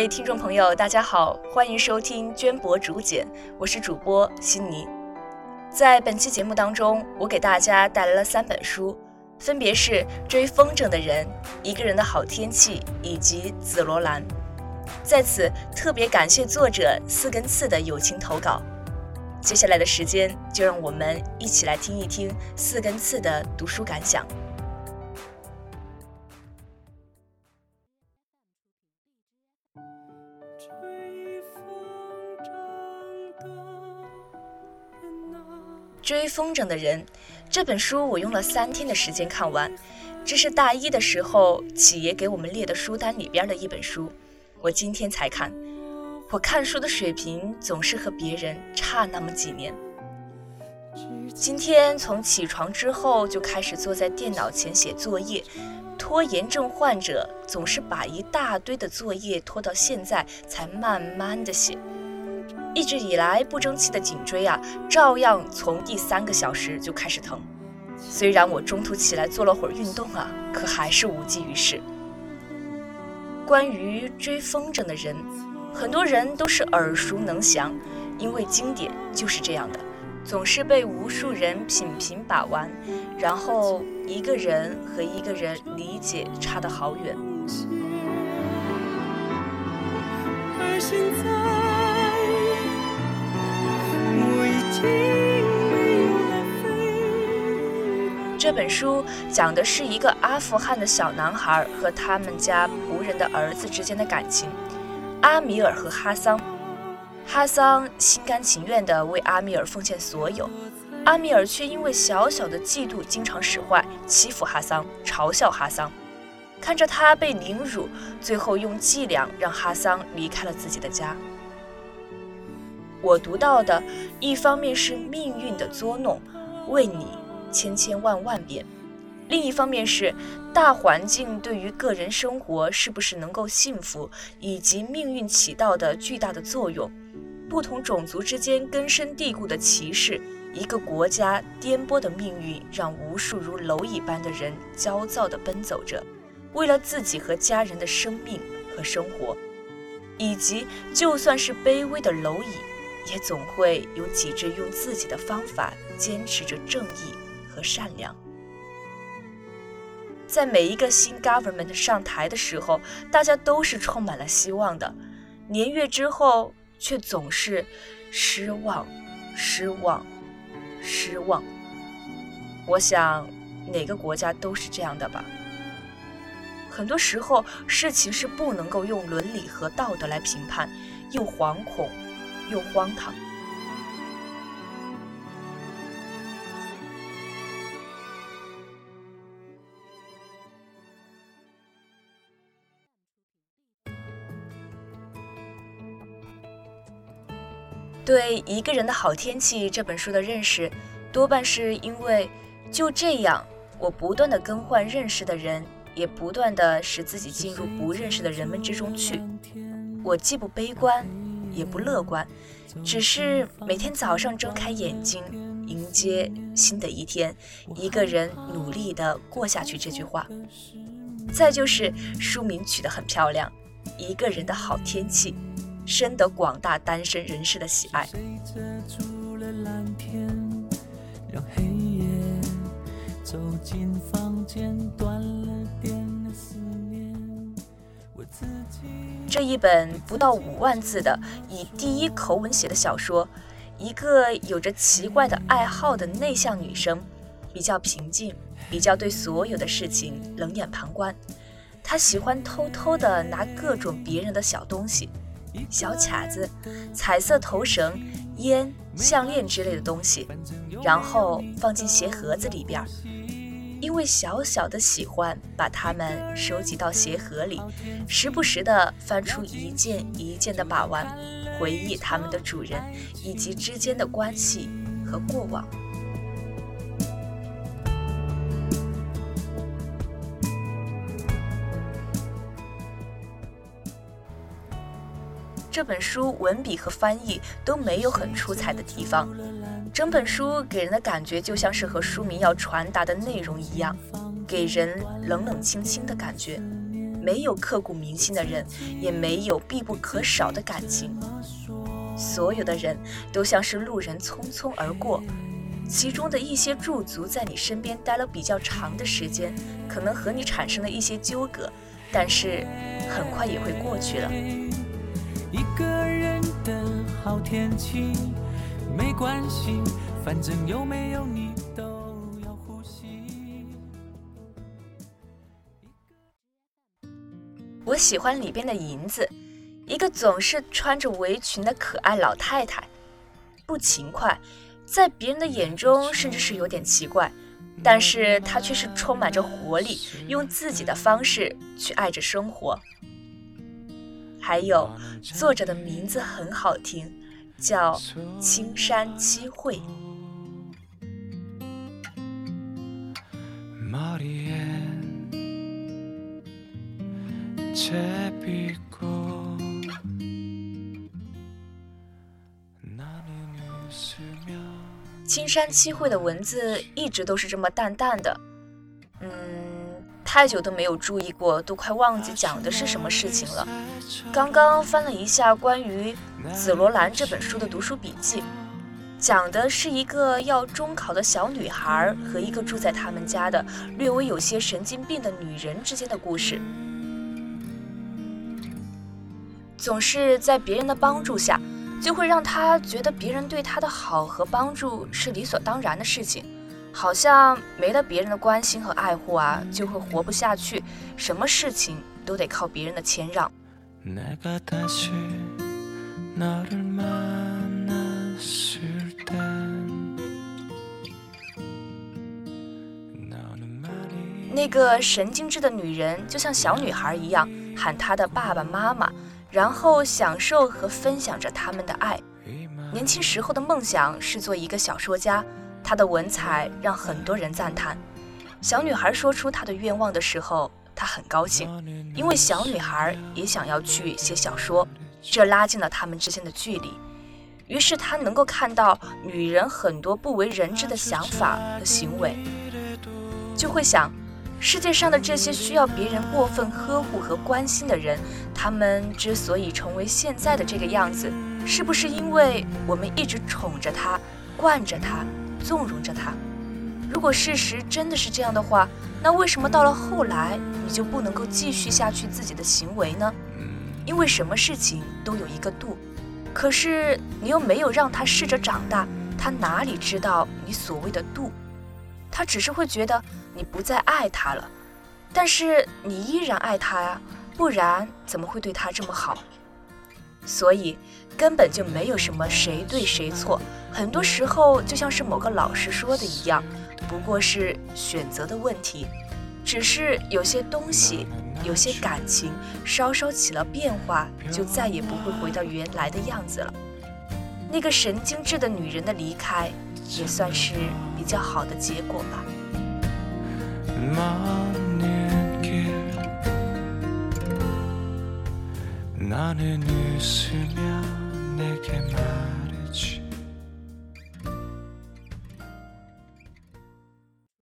位听众朋友，大家好，欢迎收听绢帛竹简，我是主播辛妮。在本期节目当中，我给大家带来了3本书，分别是《追风筝的人》、《一个人的好天气》以及《紫罗兰》。在此特别感谢作者四根刺的友情投稿。接下来的时间，就让我们一起来听一听四根刺的读书感想。追风筝的人，这本书我用了3天的时间看完，这是大一的时候企爷给我们列的书单里边的一本书，我今天才看。我看书的水平总是和别人差那么几年。今天从起床之后就开始坐在电脑前写作业，拖延症患者总是把一大堆的作业拖到现在才慢慢的写。一直以来不争气的颈椎啊，照样从第3个小时就开始疼。虽然我中途起来做了会儿运动啊，可还是无济于事。关于追风筝的人，很多人都是耳熟能详，因为经典就是这样的，总是被无数人品评把玩，然后一个人和一个人理解差得好远。而现在这本书讲的是一个阿富汗的小男孩和他们家仆人的儿子之间的感情，阿米尔和哈桑。哈桑心甘情愿地为阿米尔奉献所有，阿米尔却因为小小的嫉妒经常使坏，欺负哈桑，嘲笑哈桑，看着他被凌辱，最后用伎俩让哈桑离开了自己的家。我读到的一方面是命运的捉弄，为你千千万万遍，另一方面是大环境对于个人生活是不是能够幸福，以及命运起到的巨大的作用，不同种族之间根深蒂固的歧视，一个国家颠簸的命运让无数如蝼蚁般的人焦躁地奔走着，为了自己和家人的生命和生活，以及就算是卑微的蝼蚁也总会有几只用自己的方法坚持着正义和善良。在每一个新 government 上台的时候，大家都是充满了希望的，年月之后却总是失望失望失望。我想哪个国家都是这样的吧。很多时候事情是不能够用伦理和道德来评判，又惶恐又荒唐。对《一个人的好天气》这本书的认识，多半是因为就这样，我不断地更换认识的人，也不断地使自己进入不认识的人们之中去。我既不悲观也不乐观，只是每天早上睁开眼睛迎接新的一天，一个人努力地过下去这句话。再就是书名取得很漂亮，一个人的好天气，深得广大单身人士的喜爱。这一本不到5万字的以第一口吻写的小说，一个有着奇怪的爱好的内向女生，比较平静，比较对所有的事情冷眼旁观，她喜欢偷偷地拿各种别人的小东西，小卡子、彩色头绳、烟、项链之类的东西，然后放进鞋盒子里边，因为小小的喜欢把它们收集到鞋盒里，时不时地翻出一件一件的把玩，回忆它们的主人以及之间的关系和过往。这本书文笔和翻译都没有很出彩的地方，整本书给人的感觉就像是和书名要传达的内容一样，给人冷冷清清的感觉。没有刻骨铭心的人，也没有必不可少的感情。所有的人都像是路人匆匆而过，其中的一些驻足在你身边待了比较长的时间，可能和你产生了一些纠葛，但是很快也会过去了。一个人的好天气，没关系，反正有没有你都要呼吸。我喜欢里边的银子，一个总是穿着围裙的可爱老太太，不勤快，在别人的眼中甚至是有点奇怪，但是她却是充满着活力，用自己的方式去爱着生活。还有作者的名字很好听，叫青山七惠。青山七惠的文字一直都是这么淡淡的，太久都没有注意过，都快忘记讲的是什么事情了。刚刚翻了一下关于紫罗兰这本书的读书笔记，讲的是一个要中考的小女孩和一个住在他们家的略微有些神经病的女人之间的故事。总是在别人的帮助下，就会让她觉得别人对她的好和帮助是理所当然的事情，好像没了别人的关心和爱护啊，就会活不下去，什么事情都得靠别人的谦让。那个神经质的女人就像小女孩一样喊她的爸爸妈妈，然后享受和分享着他们的爱。年轻时候的梦想是做一个小说家，她的文采让很多人赞叹。小女孩说出她的愿望的时候，她很高兴，因为小女孩也想要去写小说，这拉近了他们之间的距离。于是她能够看到女人很多不为人知的想法和行为，就会想，世界上的这些需要别人过分呵护和关心的人，他们之所以成为现在的这个样子，是不是因为我们一直宠着她，惯着她，纵容着他？如果事实真的是这样的话，那为什么到了后来你就不能够继续下去自己的行为呢？因为什么事情都有一个度，可是你又没有让他试着长大，他哪里知道你所谓的度？他只是会觉得你不再爱他了，但是你依然爱他呀，不然怎么会对他这么好？所以根本就没有什么谁对谁错，很多时候就像是某个老师说的一样，不过是选择的问题，只是有些东西，有些感情稍稍起了变化，就再也不会回到原来的样子了。那个神经质的女人的离开，也算是比较好的结果吧。나는 웃으며 내게만